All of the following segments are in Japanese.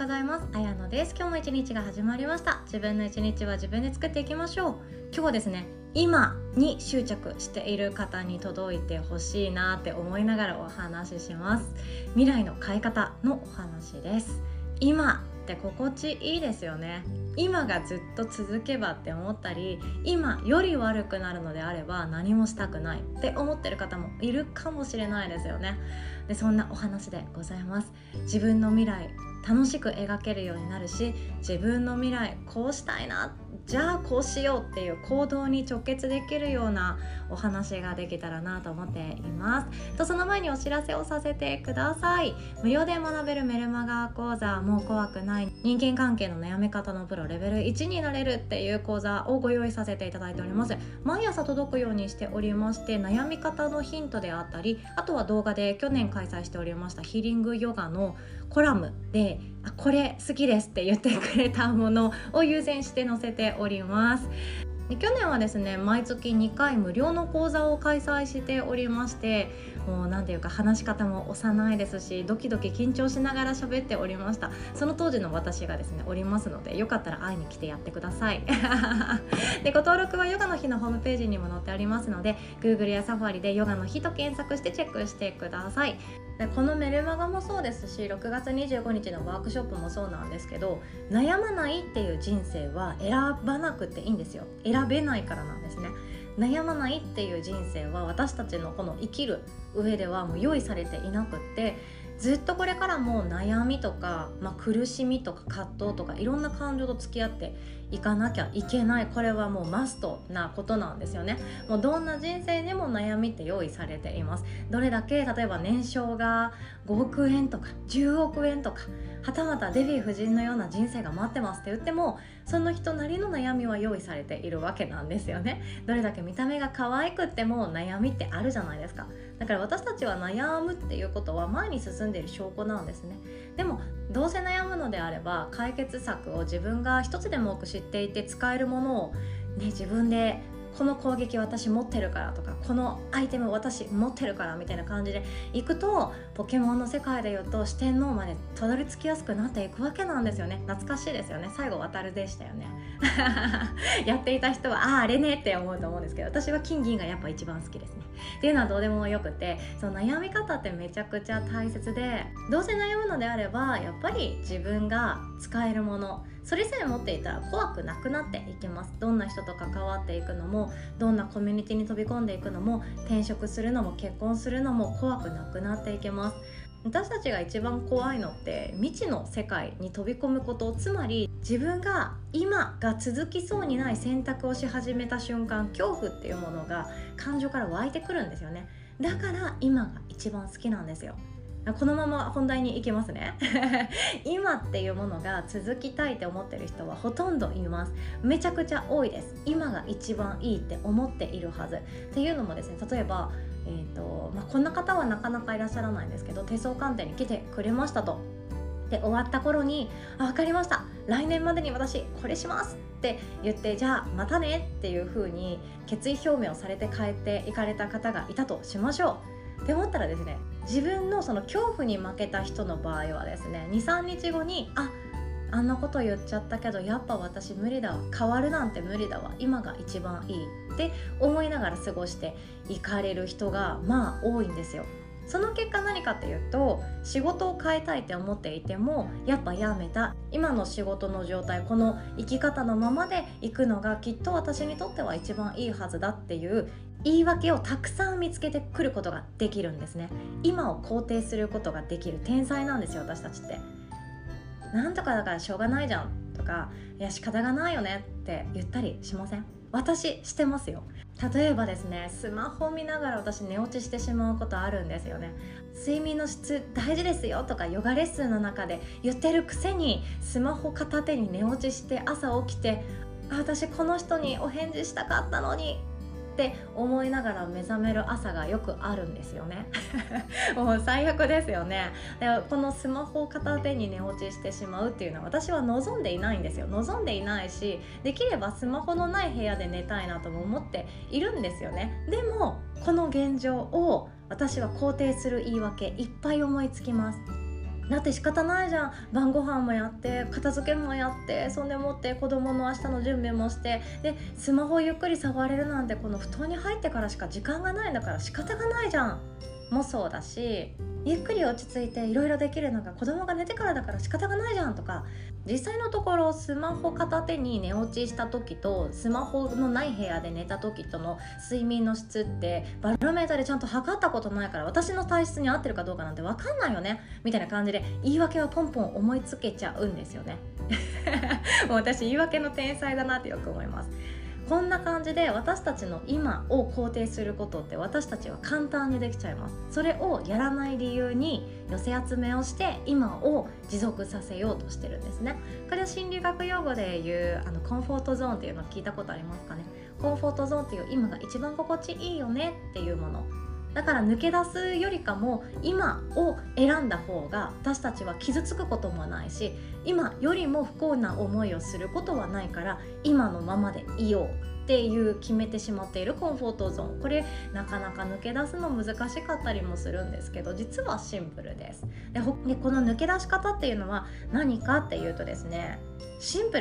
ございます。あやのです。今日も一日が始まりました。自分の一日は自分で作っていきましょう。今日はですね、今に執着している方に届いてほしいなって思いながらお話しします。未来の変え方のお話です。今って心地いいですよね。今がずっと続けばって思ったり、今より悪くなるのであれば何もしたくないって思ってる方もいるかもしれないですよね。で、そんなお話でございます。自分の未来楽しく描けるようになるし、自分の未来こうしたいな、じゃあこうしようっていう行動に直結できるようなお話ができたらなと思っています。とその前にお知らせをさせてください。無料で学べるメルマガ講座、もう怖くない人間関係の悩み方のプロレベル1になれるっていう講座をご用意させていただいております。毎朝届くようにしておりまして、悩み方のヒントであったり、あとは動画で去年開催しておりましたヒーリングヨガのコラムで、あ、これ好きですって言ってくれたものを優先して載せております。で、去年はですね、毎月2回無料の講座を開催しておりまして、もうなんていうか、話し方も幼いですし、ドキドキ緊張しながら喋っておりました。その当時の私がですねおりますので、よかったら会いに来てやってくださいで、ご登録はヨガの日のホームページにも載っておりますので、 Google やサファリでヨガの日と検索してチェックしてください。で、このメルマガもそうですし、6月25日のワークショップもそうなんですけど、悩まないっていう人生は選ばなくていいんですよ。選べないからなんですね。悩まないっていう人生は私たちのこの生きる上ではもう用意されていなくって、ずっとこれからも悩みとか、苦しみとか葛藤とかいろんな感情と付き合っていかなきゃいけない。これはもうマストなことなんですよね。もうどんな人生でも悩みって用意されています。どれだけ例えば年商が5億円とか10億円とか、はたまたデヴィ夫人のような人生が待ってますって言っても、その人なりの悩みは用意されているわけなんですよね。どれだけ見た目が可愛くっても悩みってあるじゃないですか。だから私たちは悩むっていうことは前に進んでいる証拠なんですね。でもどうせ悩むのであれば、解決策を自分が一つでも多く知っていて、使えるものを、自分でこの攻撃私持ってるからとか、このアイテム私持ってるからみたいな感じでいくと、ポケモンの世界でいうと四天王までたどり着きやすくなっていくわけなんですよね。懐かしいですよね。最後渡るでしたよねやっていた人はあれねって思うと思うんですけど、私は金銀がやっぱ一番好きですね。っていうのはどうでもよくて、その悩み方ってめちゃくちゃ大切で、どうせ悩むのであればやっぱり自分が使えるもの、それさえ持っていたら怖くなくなっていきます。どんな人と関わっていくのも、どんなコミュニティに飛び込んでいくのも、転職するのも、結婚するのも怖くなくなっていけます。私たちが一番怖いのって、未知の世界に飛び込むこと、つまり自分が今が続きそうにない選択をし始めた瞬間、恐怖っていうものが感情から湧いてくるんですよね。だから今が一番好きなんですよ。このまま本題に行きますね今っていうものが続きたいって思ってる人はほとんどいます。めちゃくちゃ多いです。今が一番いいって思っているはず。っていうのもですね、例えば、こんな方はなかなかいらっしゃらないんですけど、手相鑑定に来てくれましたと。で、終わった頃に、あ、分かりました、来年までに私これしますって言って、じゃあまたねっていう風に決意表明をされて帰っていかれた方がいたとしましょう。って思ったらですね、自分のその恐怖に負けた人の場合はですね、 2,3 日後に、あんなこと言っちゃったけど、やっぱ私無理だわ、変わるなんて無理だわ、今が一番いいって思いながら過ごしていかれる人が多いんですよ。その結果何かっていうと、仕事を変えたいって思っていても、やっぱやめた、今の仕事の状態、この生き方のままで行くのがきっと私にとっては一番いいはずだっていう言い訳をたくさん見つけてくることができるんですね。今を肯定することができる天才なんですよ、私たちって。なんとかだからしょうがないじゃんとか、いや仕方がないよねって言ったりしません？私してますよ。例えばですね、スマホ見ながら私寝落ちしてしまうことあるんですよね。睡眠の質大事ですよとかヨガレッスンの中で言ってるくせに、スマホ片手に寝落ちして、朝起きて、私この人にお返事したかったのにって思いながら目覚める朝がよくあるんですよねもう最悪ですよね。で、このスマホを片手に寝落ちしてしまうっていうのは、私は望んでいないんですよ。望んでいないし、できればスマホのない部屋で寝たいなとも思っているんですよね。でもこの現状を私は肯定する言い訳いっぱい思いつきます。だって仕方ないじゃん、晩ご飯もやって片付けもやって、そんでもって子供の明日の準備もして、でスマホをゆっくり触れるなんてこの布団に入ってからしか時間がないんだから仕方がないじゃんもそうだし、ゆっくり落ち着いていろいろできるのが子供が寝てからだから仕方がないじゃんとか、実際のところスマホ片手に寝落ちした時とスマホのない部屋で寝た時との睡眠の質ってバロメーターでちゃんと測ったことないから、私の体質に合ってるかどうかなんて分かんないよねみたいな感じで言い訳はポンポン思いつけちゃうんですよねもう私言い訳の天才だなってよく思います。こんな感じで私たちの今を肯定することって私たちは簡単にできちゃいます。それをやらない理由に寄せ集めをして今を持続させようとしてるんですね。これは心理学用語で言うコンフォートゾーンっていうの聞いたことありますかね。コンフォートゾーンっていう今が一番心地いいよねっていうものだから、抜け出すよりかも今を選んだ方が私たちは傷つくこともないし、今よりも不幸な思いをすることはないから、今のままでいようっていう決めてしまっているコンフォートゾーン、これなかなか抜け出すの難しかったりもするんですけど、実はシンプルです。でこの抜け出し方っていうのは何かっていうとですね、シンプ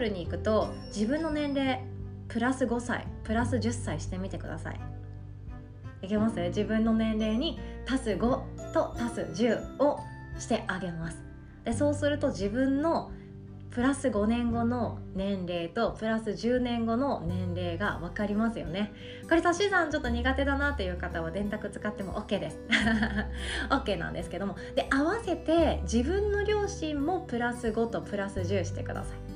ルにいくと、自分の年齢プラス5歳プラス10歳してみてください。いけます？自分の年齢に足す5と足す10をしてあげます。でそうすると自分のプラス5年後の年齢とプラス10年後の年齢が分かりますよね。これ足し算ちょっと苦手だなっていう方は電卓使っても OK ですOK なんですけども、で合わせて自分の両親もプラス5とプラス10してください。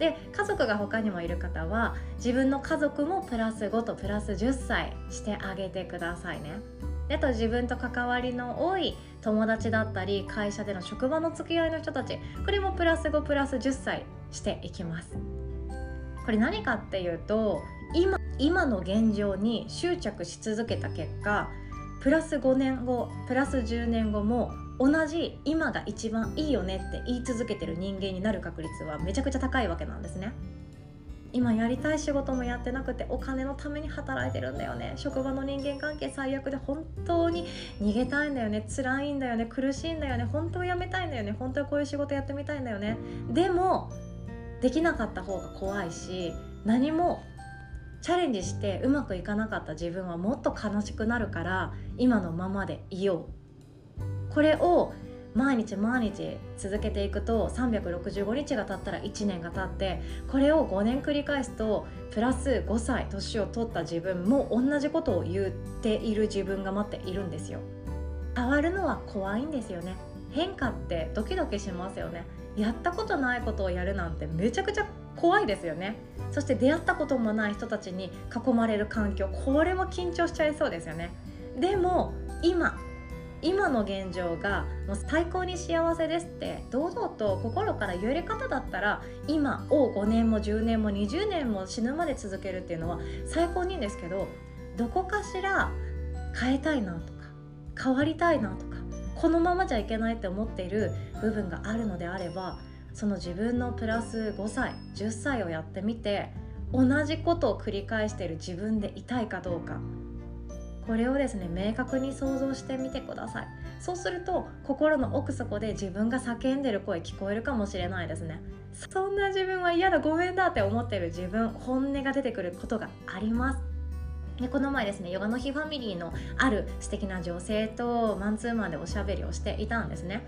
で家族が他にもいる方は自分の家族もプラス5とプラス10歳してあげてくださいね。であと自分と関わりの多い友達だったり会社での職場の付き合いの人たち、これもプラス5プラス10歳していきます。これ何かっていうと、今の現状に執着し続けた結果、プラス5年後プラス10年後も同じ今が一番いいよねって言い続けてる人間になる確率はめちゃくちゃ高いわけなんですね。今やりたい仕事もやってなくてお金のために働いてるんだよね、職場の人間関係最悪で本当に逃げたいんだよね、辛いんだよね、苦しいんだよね、本当は辞めたいんだよね、本当はこういう仕事やってみたいんだよね、でもできなかった方が怖いし、何もチャレンジしてうまくいかなかった自分はもっと悲しくなるから、今のままでいよう。これを毎日毎日続けていくと、365日が経ったら1年が経って、これを5年繰り返すとプラス5歳年を取った自分も同じことを言っている自分が待っているんですよ。変わるのは怖いんですよね。変化ってドキドキしますよね。やったことないことをやるなんてめちゃくちゃ怖いですよね。そして出会ったこともない人たちに囲まれる環境、これも緊張しちゃいそうですよね。でも今の現状がもう最高に幸せですって堂々と心から言える方だったら、今を5年も10年も20年も死ぬまで続けるっていうのは最高にいいんですけど、どこかしら変えたいなとか変わりたいなとか、このままじゃいけないって思っている部分があるのであれば、その自分のプラス5歳10歳をやってみて、同じことを繰り返している自分でいたいかどうか、これをですね明確に想像してみてください。そうすると心の奥底で自分が叫んでる声聞こえるかもしれないですね。そんな自分は嫌だ、ごめんだって思ってる自分、本音が出てくることがあります。でこの前ですね、ヨガの日ファミリーのある素敵な女性とマンツーマンでおしゃべりをしていたんですね。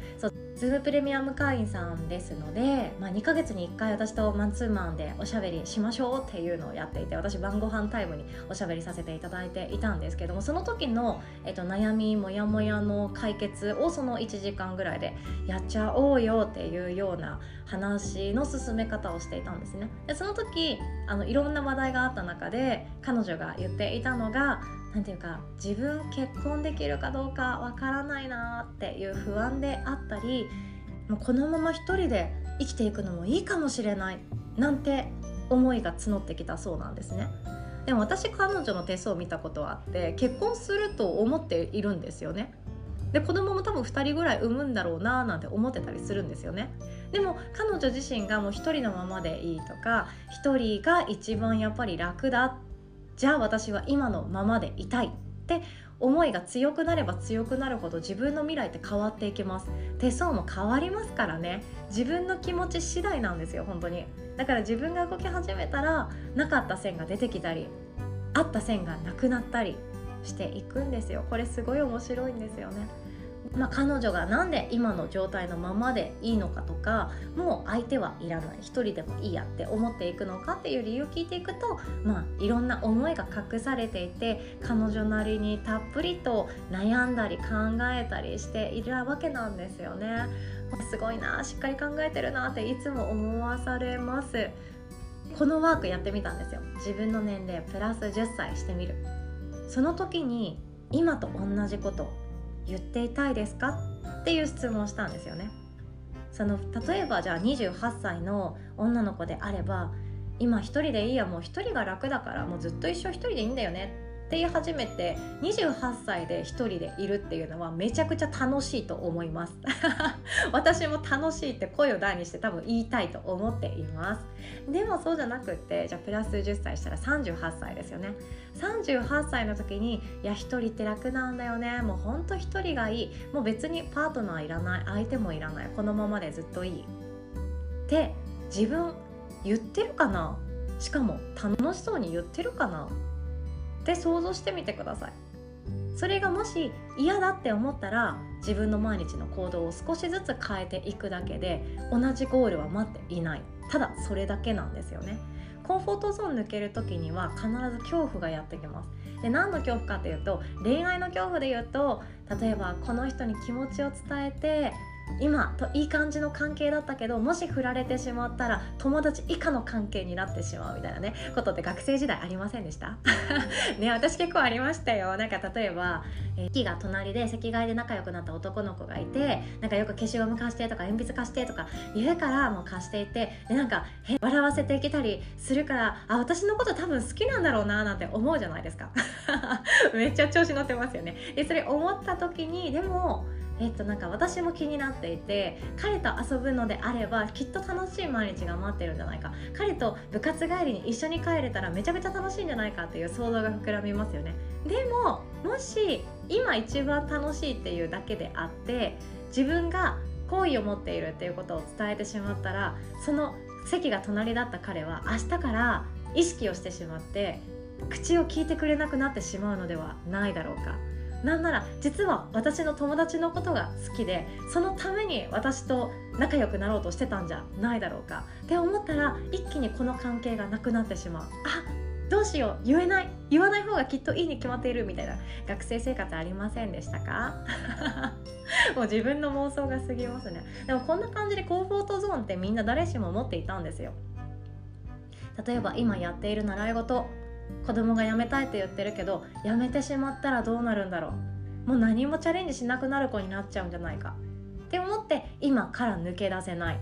Zoom プレミアム会員さんですので、2ヶ月に1回私とマンツーマンでおしゃべりしましょうっていうのをやっていて、私晩ご飯タイムにおしゃべりさせていただいていたんですけども、その時の、悩みモヤモヤの解決をその1時間ぐらいでやっちゃおうよっていうような話の進め方をしていたんですね。でその時いろんな話題があった中で彼女が言っていたのが、なんていうか、自分結婚できるかどうかわからないなっていう不安であったり、もうこのまま一人で生きていくのもいいかもしれないなんて思いが募ってきたそうなんですね。でも私彼女の手相を見たことはあって、結婚すると思っているんですよね。で子供も多分2人ぐらい産むんだろうななんて思ってたりするんですよね。でも彼女自身がもう一人のままでいいとか、一人が一番やっぱり楽だ、じゃあ私は今のままでいたいって思いが強くなれば強くなるほど自分の未来って変わっていきます。手相も変わりますからね。自分の気持ち次第なんですよ、本当に。だから自分が動き始めたら、なかった線が出てきたり、あった線がなくなったりしていくんですよ。これすごい面白いんですよね。彼女がなんで今の状態のままでいいのかとか、もう相手はいらない、一人でもいいやって思っていくのかっていう理由を聞いていくと、いろんな思いが隠されていて、彼女なりにたっぷりと悩んだり考えたりしているわけなんですよね。すごいな、しっかり考えてるなっていつも思わされます。このワークやってみたんですよ。自分の年齢プラス10歳してみる。その時に今と同じこと言っていたいですかっていう質問をしたんですよね。例えばじゃあ28歳の女の子であれば、今一人でいいや、もう一人が楽だから、もうずっと一生一人でいいんだよねって言い始めて、28歳で一人でいるっていうのはめちゃくちゃ楽しいと思います私も楽しいって声を大にして多分言いたいと思っています。でもそうじゃなくって、じゃあプラス10歳したら38歳ですよね。38歳の時に、いや一人って楽なんだよね、もうほんと一人がいい、もう別にパートナーいらない、相手もいらない、このままでずっといいって自分言ってるかな、しかも楽しそうに言ってるかなって想像してみてください。それがもし嫌だって思ったら、自分の毎日の行動を少しずつ変えていくだけで、同じゴールは待っていない、ただそれだけなんですよね。コンフォートゾーン抜ける時には必ず恐怖がやってきます。で、何の恐怖かっていうと、恋愛の恐怖で言うと、例えばこの人に気持ちを伝えて、今といい感じの関係だったけど、もし振られてしまったら友達以下の関係になってしまうみたいなね、ことって学生時代ありませんでしたね、私結構ありましたよ。例えば駅が隣で席替えで仲良くなった男の子がいて、よく消しゴム貸してとか鉛筆貸してとか言うから、もう貸していて、で笑わせていけたりするから、あ、私のこと多分好きなんだろうななんて思うじゃないですかめっちゃ調子乗ってますよね。でそれ思った時に、でも私も気になっていて、彼と遊ぶのであればきっと楽しい毎日が待ってるんじゃないか、彼と部活帰りに一緒に帰れたらめちゃくちゃ楽しいんじゃないかっていう想像が膨らみますよね。でも、もし今一番楽しいっていうだけであって、自分が好意を持っているっていうことを伝えてしまったら、その席が隣だった彼は明日から意識をしてしまって、口を聞いてくれなくなってしまうのではないだろうか。なんなら、実は私の友達のことが好きで、そのために私と仲良くなろうとしてたんじゃないだろうかって思ったら、一気にこの関係がなくなってしまう。あ、どうしよう、言わない方がきっといいに決まっているみたいな学生生活ありませんでしたかもう自分の妄想が過ぎますね。でもこんな感じでコンフォートゾーンってみんな誰しも持っていたんですよ。例えば今やっている習い事、子供が辞めたいって言ってるけど、辞めてしまったらどうなるんだろう、もう何もチャレンジしなくなる子になっちゃうんじゃないかって思って、今から抜け出せない、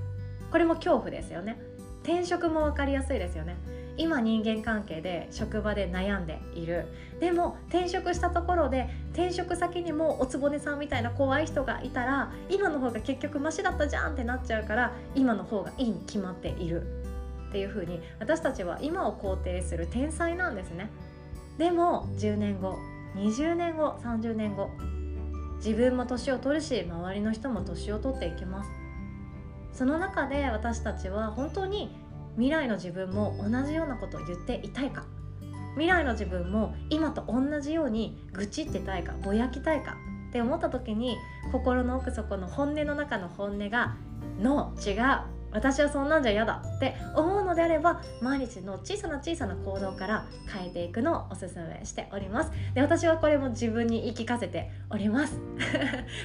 これも恐怖ですよね。転職も分かりやすいですよね。今人間関係で職場で悩んでいる、でも転職したところで、転職先にもおつぼねさんみたいな怖い人がいたら、今の方が結局マシだったじゃんってなっちゃうから、今の方がいいに決まっているっていう風に、私たちは今を肯定する天才なんですね。でも10年後、20年後、30年後、自分も年を取るし、周りの人も年を取っていきます。その中で私たちは本当に未来の自分も同じようなことを言っていたいか、未来の自分も今と同じように愚痴ってたいか、ぼやきたいかって思った時に、心の奥底の本音の中の本音がノー、違う、私はそんなんじゃ嫌だって思うのであれば、毎日の小さな小さな行動から変えていくのをおすすめしております。で、私はこれも自分に言い聞かせております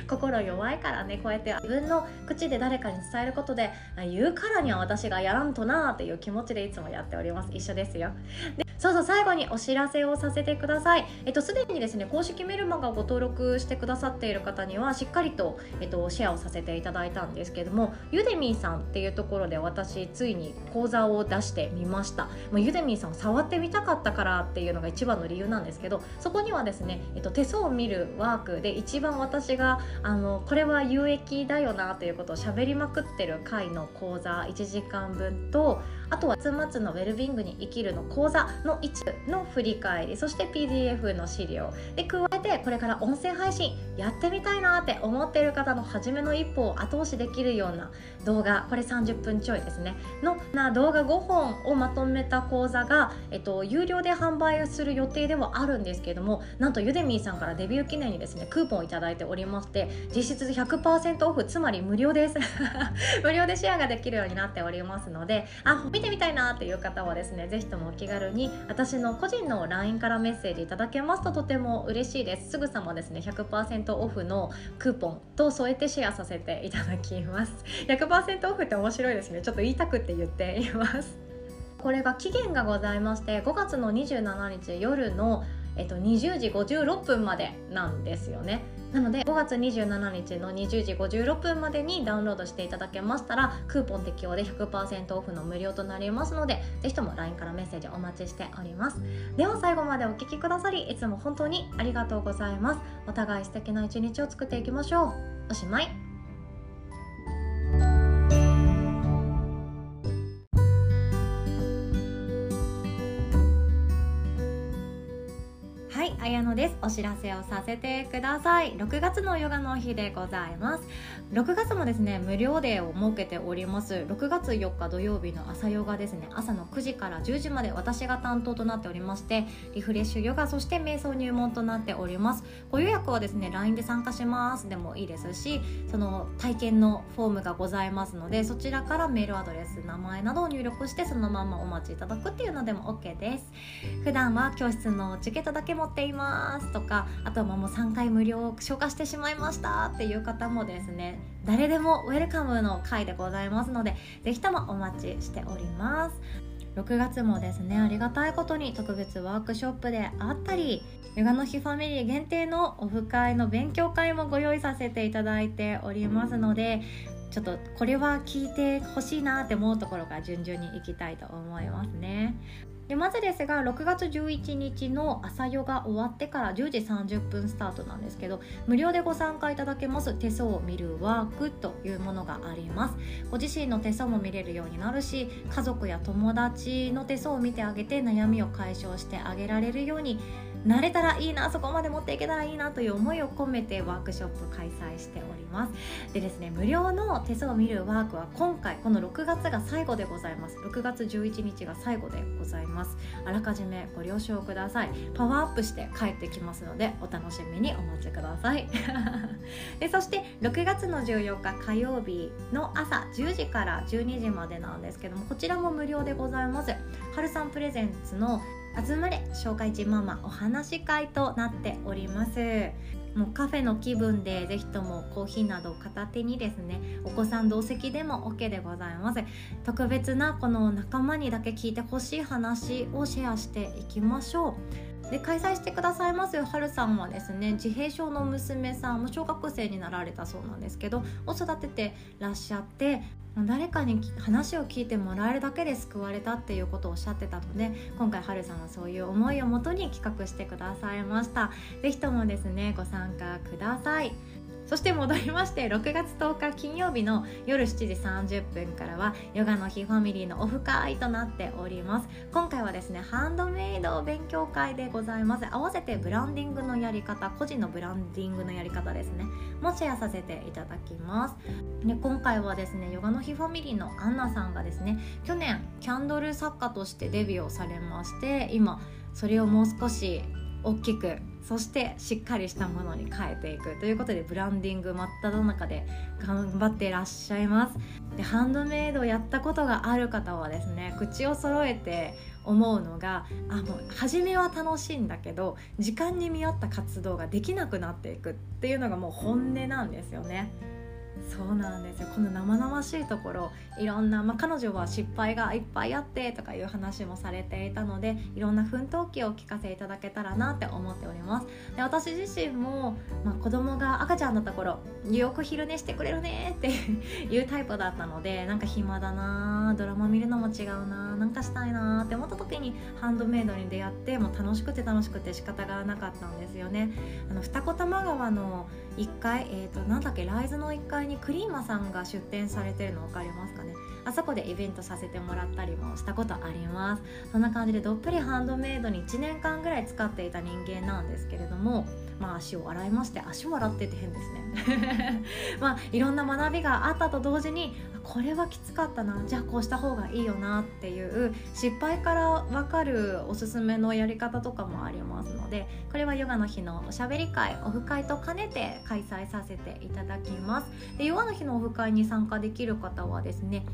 心弱いからね、こうやって自分の口で誰かに伝えることで、言うからには私がやらんとなーっていう気持ちでいつもやっております。一緒ですよ。で、そう、最後にお知らせをさせてください。すでにですね、公式メルマガをご登録してくださっている方にはしっかりと、シェアをさせていただいたんですけれども、ユデミーさんっていうところで私ついに講座を出してみました。ユデミーさんを触ってみたかったからっていうのが一番の理由なんですけど、そこにはですね、手相を見るワークで一番私がこれは有益だよなということを喋りまくってる回の講座1時間分と、あとは月末のウェルビングに生きるの講座の一部の振り返り、そして PDF の資料で、加えてこれから音声配信やってみたいなって思っている方の初めの一歩を後押しできるような動画、これ30分ちょいですねの動画5本をまとめた講座が、有料で販売する予定ではあるんですけれども、なんとユデミーさんからデビュー記念にですねクーポンをいただいておりまして、実質 100% オフ、つまり無料です無料でシェアができるようになっておりますので、見てみたいなっていう方はですね、ぜひともお気軽に私の個人の LINE からメッセージいただけますととても嬉しいです。すぐさまですね 100% オフのクーポンと添えてシェアさせていただきます。 100% オフって面白いですね。ちょっと言いたくって言っています。これが期限がございまして、5月の27日夜の20時56分までなんですよね。なので5月27日の20時56分までにダウンロードしていただけましたら、クーポン適用で 100% オフの無料となりますので、ぜひとも LINE からメッセージお待ちしております。では最後までお聞きくださり、いつも本当にありがとうございます。お互い素敵な一日を作っていきましょう。おしまい。綾乃です。お知らせをさせてください。6月のヨガの日でございます。6月もですね、無料デーを設けております。6月4日土曜日の朝ヨガですね。朝の9時から10時まで私が担当となっておりまして、リフレッシュヨガ、そして瞑想入門となっております。ご予約はですね、LINE で参加しますでもいいですし、その体験のフォームがございますので、そちらからメールアドレス、名前などを入力して、そのままお待ちいただくっていうのでも OK です。普段は教室のチケットだけ持っていますとか、あとはもう3回無料を消化してしまいましたっていう方もですね、誰でもウェルカムの回でございますので、ぜひともお待ちしております。6月もですね、ありがたいことに特別ワークショップであったり、ヨガの日ファミリー限定のオフ会の勉強会もご用意させていただいておりますので、ちょっとこれは聞いてほしいなって思うところから順々にいきたいと思いますね。でまずですが、6月11日の朝ヨガ終わってから10時30分スタートなんですけど、無料でご参加いただけます手相を見るワークというものがあります。ご自身の手相も見れるようになるし、家族や友達の手相を見てあげて悩みを解消してあげられるようになれたらいいな、そこまで持っていけたらいいなという思いを込めてワークショップ開催しております。でですね、無料の手相を見るワークは今回この6月が最後でございます。6月11日が最後でございます。あらかじめご了承ください。パワーアップして帰ってきますので、お楽しみにお待ちくださいでそして6月の14日火曜日の朝10時から12時までなんですけども、こちらも無料でございます。はるさんプレゼンツのあずまれ紹介地ママお話会となっております。もうカフェの気分で、ぜひともコーヒーなどを片手にですね、お子さん同席でも OK でございます。特別なこの仲間にだけ聞いてほしい話をシェアしていきましょう。で開催してくださいますはるさんはですね、自閉症の娘さんも小学生になられたそうなんですけど、を育ててらっしゃって、誰かに話を聞いてもらえるだけで救われたっていうことをおっしゃってたので、今回はるさんはそういう思いをもとに企画してくださいました。ぜひともですねご参加ください。そして戻りまして、6月10日金曜日の夜7時30分からはヨガの日ファミリーのオフ会となっております。今回はですね、ハンドメイド勉強会でございます。合わせてブランディングのやり方、個人のブランディングのやり方ですねもシェアさせていただきます。で今回はですね、ヨガの日ファミリーのアンナさんがですね、去年キャンドル作家としてデビューをされまして、今それをもう少し大きく、そしてしっかりしたものに変えていくということで、ブランディング真っ只中で頑張っていらっしゃいます。でハンドメイドをやったことがある方はですね、口を揃えて思うのが、初めは楽しいんだけど、時間に見合った活動ができなくなっていくっていうのがもう本音なんですよね。そうなんですよ。この生々しいところ、いろんな、彼女は失敗がいっぱいあってとかいう話もされていたので、いろんな奮闘記を聞かせいただけたらなって思っております。で私自身も、子供が赤ちゃんだった頃、よく昼寝してくれるねっていうタイプだったので、なんか暇だな、ドラマ見るのも違うな、なんかしたいなって思った時にハンドメイドに出会って、もう楽しくて楽しくて仕方がなかったんですよね。二子玉川の1階、ライズの1階ににクリーマさんが出店されてるの分かりますかね。あそこでイベントさせてもらったりもしたことあります。そんな感じでどっぷりハンドメイドに1年間ぐらい使っていた人間なんですけれども、まあ足を洗いまして、足を洗ってて変ですねまあいろんな学びがあったと同時に、これはきつかったな、じゃあこうした方がいいよなっていう失敗から分かるおすすめのやり方とかもありますので、これはヨガの日のおしゃべり会、オフ会と兼ねて開催させていただきます。でヨガの日のオフ会に参加できる方はですね、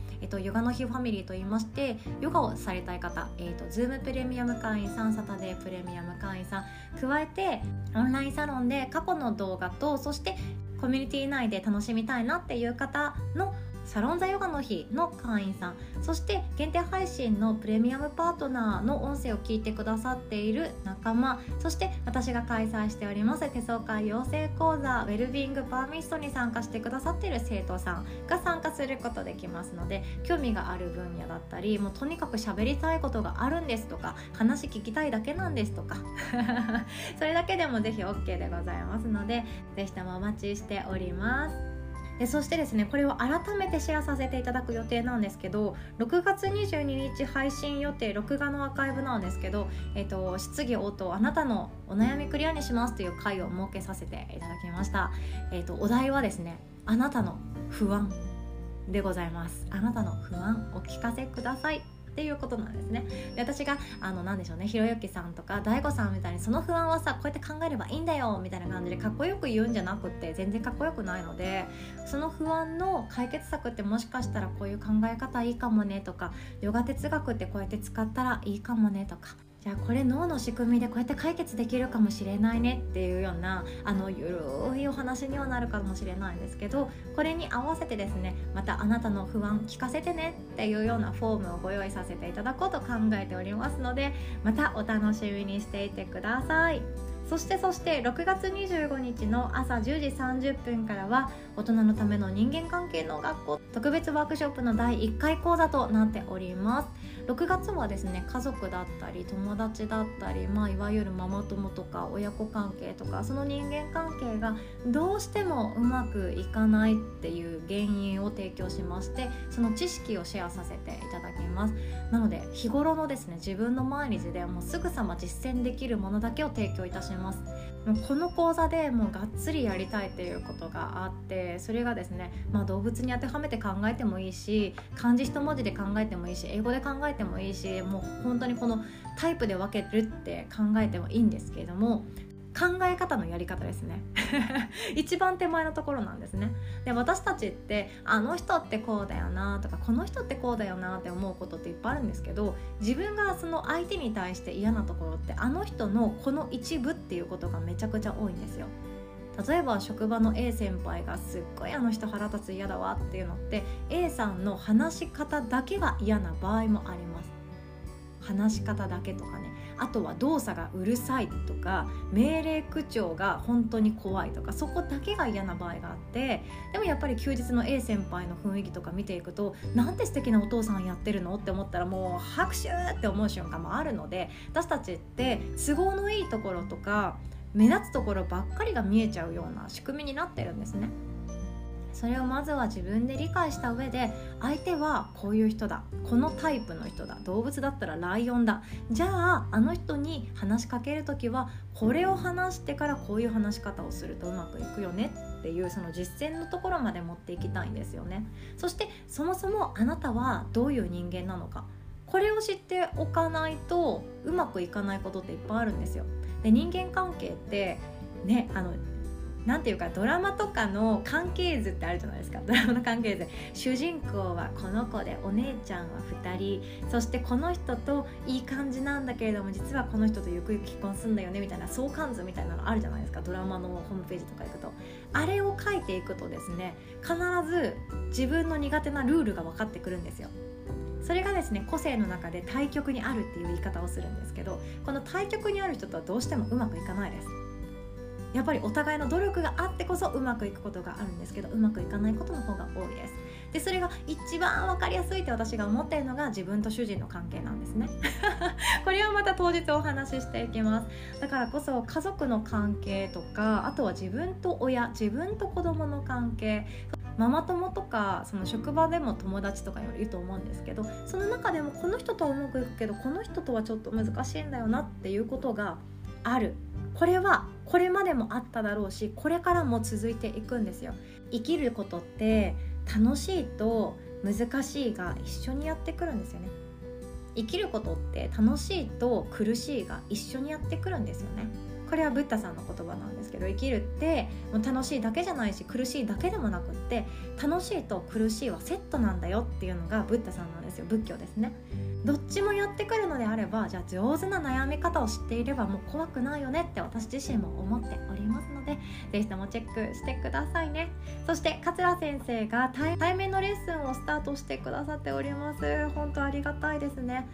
ヨガの日ファミリーといいまして、ヨガをされたい方、Zoom プレミアム会員さん、サタデープレミアム会員さん加えて、オンラインサロンで過去の動画と、そしてコミュニティ内で楽しみたいなっていう方のサロン座ヨガの日の会員さん、そして限定配信のプレミアムパートナーの音声を聞いてくださっている仲間、そして私が開催しております手相界養成講座ウェルビーイングパーミストに参加してくださっている生徒さんが参加することできますので、興味がある分野だったり、もうとにかく喋りたいことがあるんですとか、話聞きたいだけなんですとかそれだけでもぜひ OK でございますので、ぜひともお待ちしております。でそしてですね、これを改めてシェアさせていただく予定なんですけど、6月22日配信予定、録画のアーカイブなんですけど、質疑応答、あなたのお悩みクリアにしますという回を設けさせていただきました。お題はですね、あなたの不安でございます。あなたの不安お聞かせくださいっていうことなんですね。で私がなんでしょうね、ひろゆきさんとか大吾さんみたいに、その不安はさこうやって考えればいいんだよみたいな感じでかっこよく言うんじゃなくて、全然かっこよくないので、その不安の解決策って、もしかしたらこういう考え方いいかもねとか、ヨガ哲学ってこうやって使ったらいいかもねとか、じゃあこれ脳の仕組みでこうやって解決できるかもしれないねっていうような、ゆるいお話にはなるかもしれないんですけど、これに合わせてですね、またあなたの不安聞かせてねっていうようなフォームをご用意させていただこうと考えておりますので、またお楽しみにしていてください。そして6月25日の朝10時30分からは、大人のための人間関係の学校特別ワークショップの第1回講座となっております。6月はですね、家族だったり友達だったり、まあ、いわゆるママ友とか親子関係とか、その人間関係がどうしてもうまくいかないっていう原因を提供しまして、その知識をシェアさせていただきます。なので日頃のですね、自分の毎日でもうすぐさま実践できるものだけを提供いたします。この講座でもうがっつりやりたいっていうことがあって、それがですね、まあ、動物に当てはめて考えてもいいし、漢字一文字で考えてもいいし、英語で考えてもいいし、もう本当にこのタイプで分けるって考えてもいいんですけれども、考え方のやり方ですね一番手前のところなんですね。で私たちって、あの人ってこうだよなとか、この人ってこうだよなって思うことっていっぱいあるんですけど、自分がその相手に対して嫌なところって、あの人のこの一部っていうことがめちゃくちゃ多いんですよ。例えば職場の A 先輩がすっごいあの人腹立つ嫌だわっていうのって、 A さんの話し方だけが嫌な場合もあります。話し方だけとかね、あとは動作がうるさいとか、命令口調が本当に怖いとか、そこだけが嫌な場合があって、でもやっぱり休日の A 先輩の雰囲気とか見ていくと、なんて素敵なお父さんやってるのって思ったら、もう拍手って思う瞬間もあるので、私たちって都合のいいところとか目立つところばっかりが見えちゃうような仕組みになってるんですね。それをまずは自分で理解した上で、相手はこういう人だ、このタイプの人だ、動物だったらライオンだ、じゃああの人に話しかけるときはこれを話してからこういう話し方をするとうまくいくよねっていう、その実践のところまで持っていきたいんですよね。そしてそもそもあなたはどういう人間なのか、これを知っておかないとうまくいかないことっていっぱいあるんですよ。で人間関係ってね、なんていうか、ドラマとかの関係図ってあるじゃないですか。ドラマの関係図、主人公はこの子でお姉ちゃんは2人、そしてこの人といい感じなんだけれども、実はこの人とゆくゆく結婚するんだよねみたいな相関図みたいなのあるじゃないですか。ドラマのホームページとか行くと、あれを書いていくとですね、必ず自分の苦手なルールが分かってくるんですよ。それがですね、個性の中で対極にあるっていう言い方をするんですけど、この対極にある人とはどうしてもうまくいかないです。やっぱりお互いの努力があってこそうまくいくことがあるんですけど、うまくいかないことの方が多いです。でそれが一番わかりやすいって私が思っているのが、自分と主人の関係なんですねこれはまた当日お話ししていきます。だからこそ家族の関係とか、あとは自分と親、自分と子供の関係、ママ友とかその職場でも友達とかいると思うんですけど、その中でもこの人とはうまくいくけどこの人とはちょっと難しいんだよなっていうことがある。これはこれまでもあっただろうし、これからも続いていくんですよ。生きることって楽しいと難しいが一緒にやってくるんですよね。生きることって楽しいと苦しいが一緒にやってくるんですよね。これはブッダさんの言葉なんですけど、生きるって楽しいだけじゃないし苦しいだけでもなくって、楽しいと苦しいはセットなんだよっていうのがブッダさんなんですよ。仏教ですね。どっちもやってくるのであれば、じゃあ上手な悩み方を知っていればもう怖くないよねって私自身も思っておりますので、ぜひともチェックしてくださいね。そして桂先生が対面のレッスンをスタートしてくださっております。本当ありがたいですね。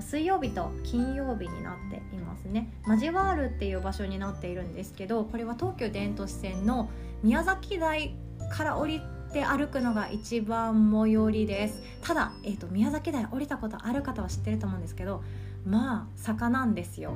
水曜日と金曜日になっていますね。マジワールっていう場所になっているんですけど、これは東急電都市線の宮崎台から降りて歩くのが一番最寄りです。ただ、宮崎台降りたことある方は知ってると思うんですけど、まあ坂なんですよ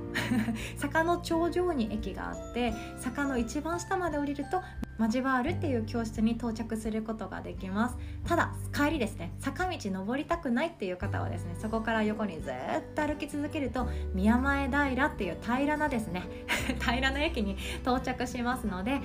坂の頂上に駅があって、坂の一番下まで降りるとマジワールっていう教室に到着することができます。ただ帰りですね、坂道登りたくないっていう方はですね、そこから横にずっと歩き続けると宮前平っていう平らですね平らな駅に到着しますので、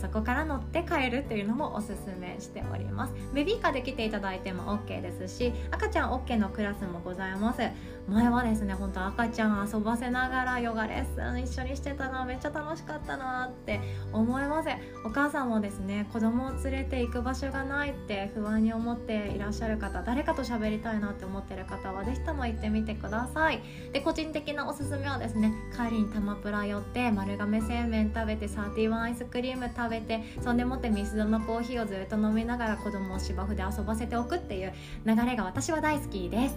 そこから乗って帰るっていうのもおすすめしております。ベビーカーで来ていただいても OK ですし、赤ちゃん OK のクラスもございます。前はですね、本当赤ちゃん遊ばせながらヨガレッスン一緒にしてたのめっちゃ楽しかったなって思います。お母さんもですね、子供を連れて行く場所がないって不安に思っていらっしゃる方、誰かと喋りたいなって思ってる方はぜひとも行ってみてください。で、個人的なおすすめはですね、帰りにタマプラ寄って丸亀製麺食べて、31アイスクリーム食べて、そんでもってミスドのコーヒーをずっと飲みながら子供を芝生で遊ばせておくっていう流れが私は大好きです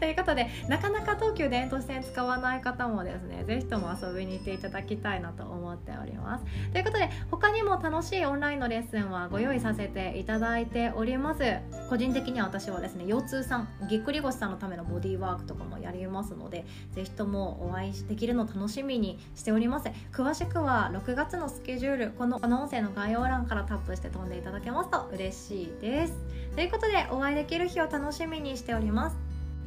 ということで、なかなか東急電都市線使わない方もですね、ぜひとも遊びに行っていただきたいなと思っております。ということで、他にも楽しいオンラインのレッスンはご用意させていただいております。個人的には私はですね、腰痛さん、ぎっくり腰さんのためのボディーワークとかもやりますので、ぜひともお会いできるのを楽しみにしております。詳しくは6月のスケジュール、この音声の概要欄からタップして飛んでいただけますと嬉しいです。ということで、お会いできる日を楽しみにしております。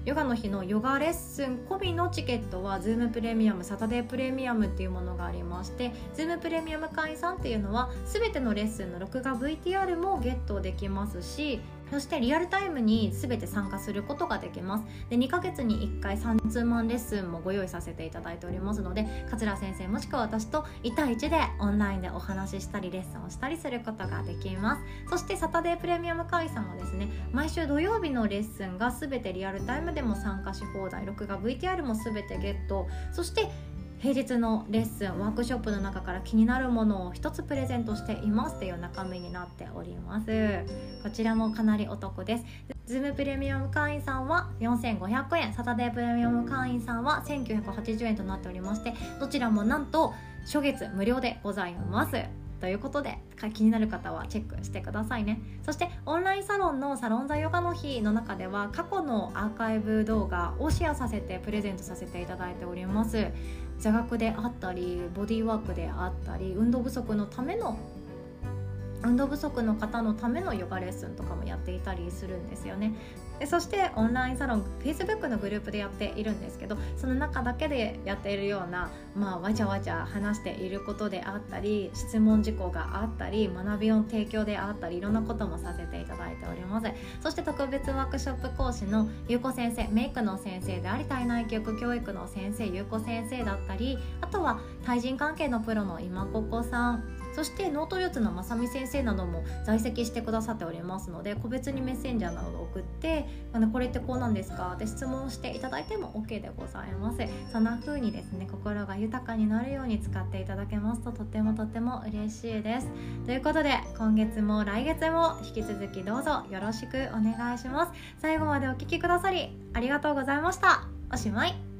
ヨガの日のヨガレッスン込みのチケットは Zoom プレミアム、サタデープレミアムっていうものがありまして、 Zoom プレミアム会員さんっていうのは全てのレッスンの録画 VTR もゲットできますし、そしてリアルタイムに全て参加することができます。で、2ヶ月に1回3通満レッスンもご用意させていただいておりますので、桂先生もしくは私と1対1でオンラインでお話ししたりレッスンをしたりすることができます。そしてサタデープレミアム会員さんはですね、毎週土曜日のレッスンが全てリアルタイムでも参加し放題、録画 VTR も全てゲット、そして平日のレッスン、ワークショップの中から気になるものを一つプレゼントしていますという中身になっております。こちらもかなりお得です。Zoom プレミアム会員さんは4500円、サタデープレミアム会員さんは1980円となっておりまして、どちらもなんと初月無料でございますということで、気になる方はチェックしてくださいね。そしてオンラインサロンのサロン座ヨガの日の中では、過去のアーカイブ動画をシェアさせてプレゼントさせていただいております。座学であったり、ボディーワークであったり、運動不足の方のためのヨガレッスンとかもやっていたりするんですよね。で、そしてオンラインサロン Facebook のグループでやっているんですけど、その中だけでやっているような、わちゃわちゃ話していることであったり、質問事項があったり、学びの提供であったり、いろんなこともさせていただいております。そして特別ワークショップ講師のゆうこ先生、メイクの先生であり体内教育の先生、ゆうこ先生だったり、あとは対人関係のプロの今ここさん、そして脳トレ術のまさみ先生なども在籍してくださっておりますので、個別にメッセンジャーなどを送って、これってこうなんですかって質問していただいても OK でございます。そんな風にですね、心が豊かになるように使っていただけますととてもとても嬉しいです。ということで、今月も来月も引き続きどうぞよろしくお願いします。最後までお聞きくださりありがとうございました。おしまい。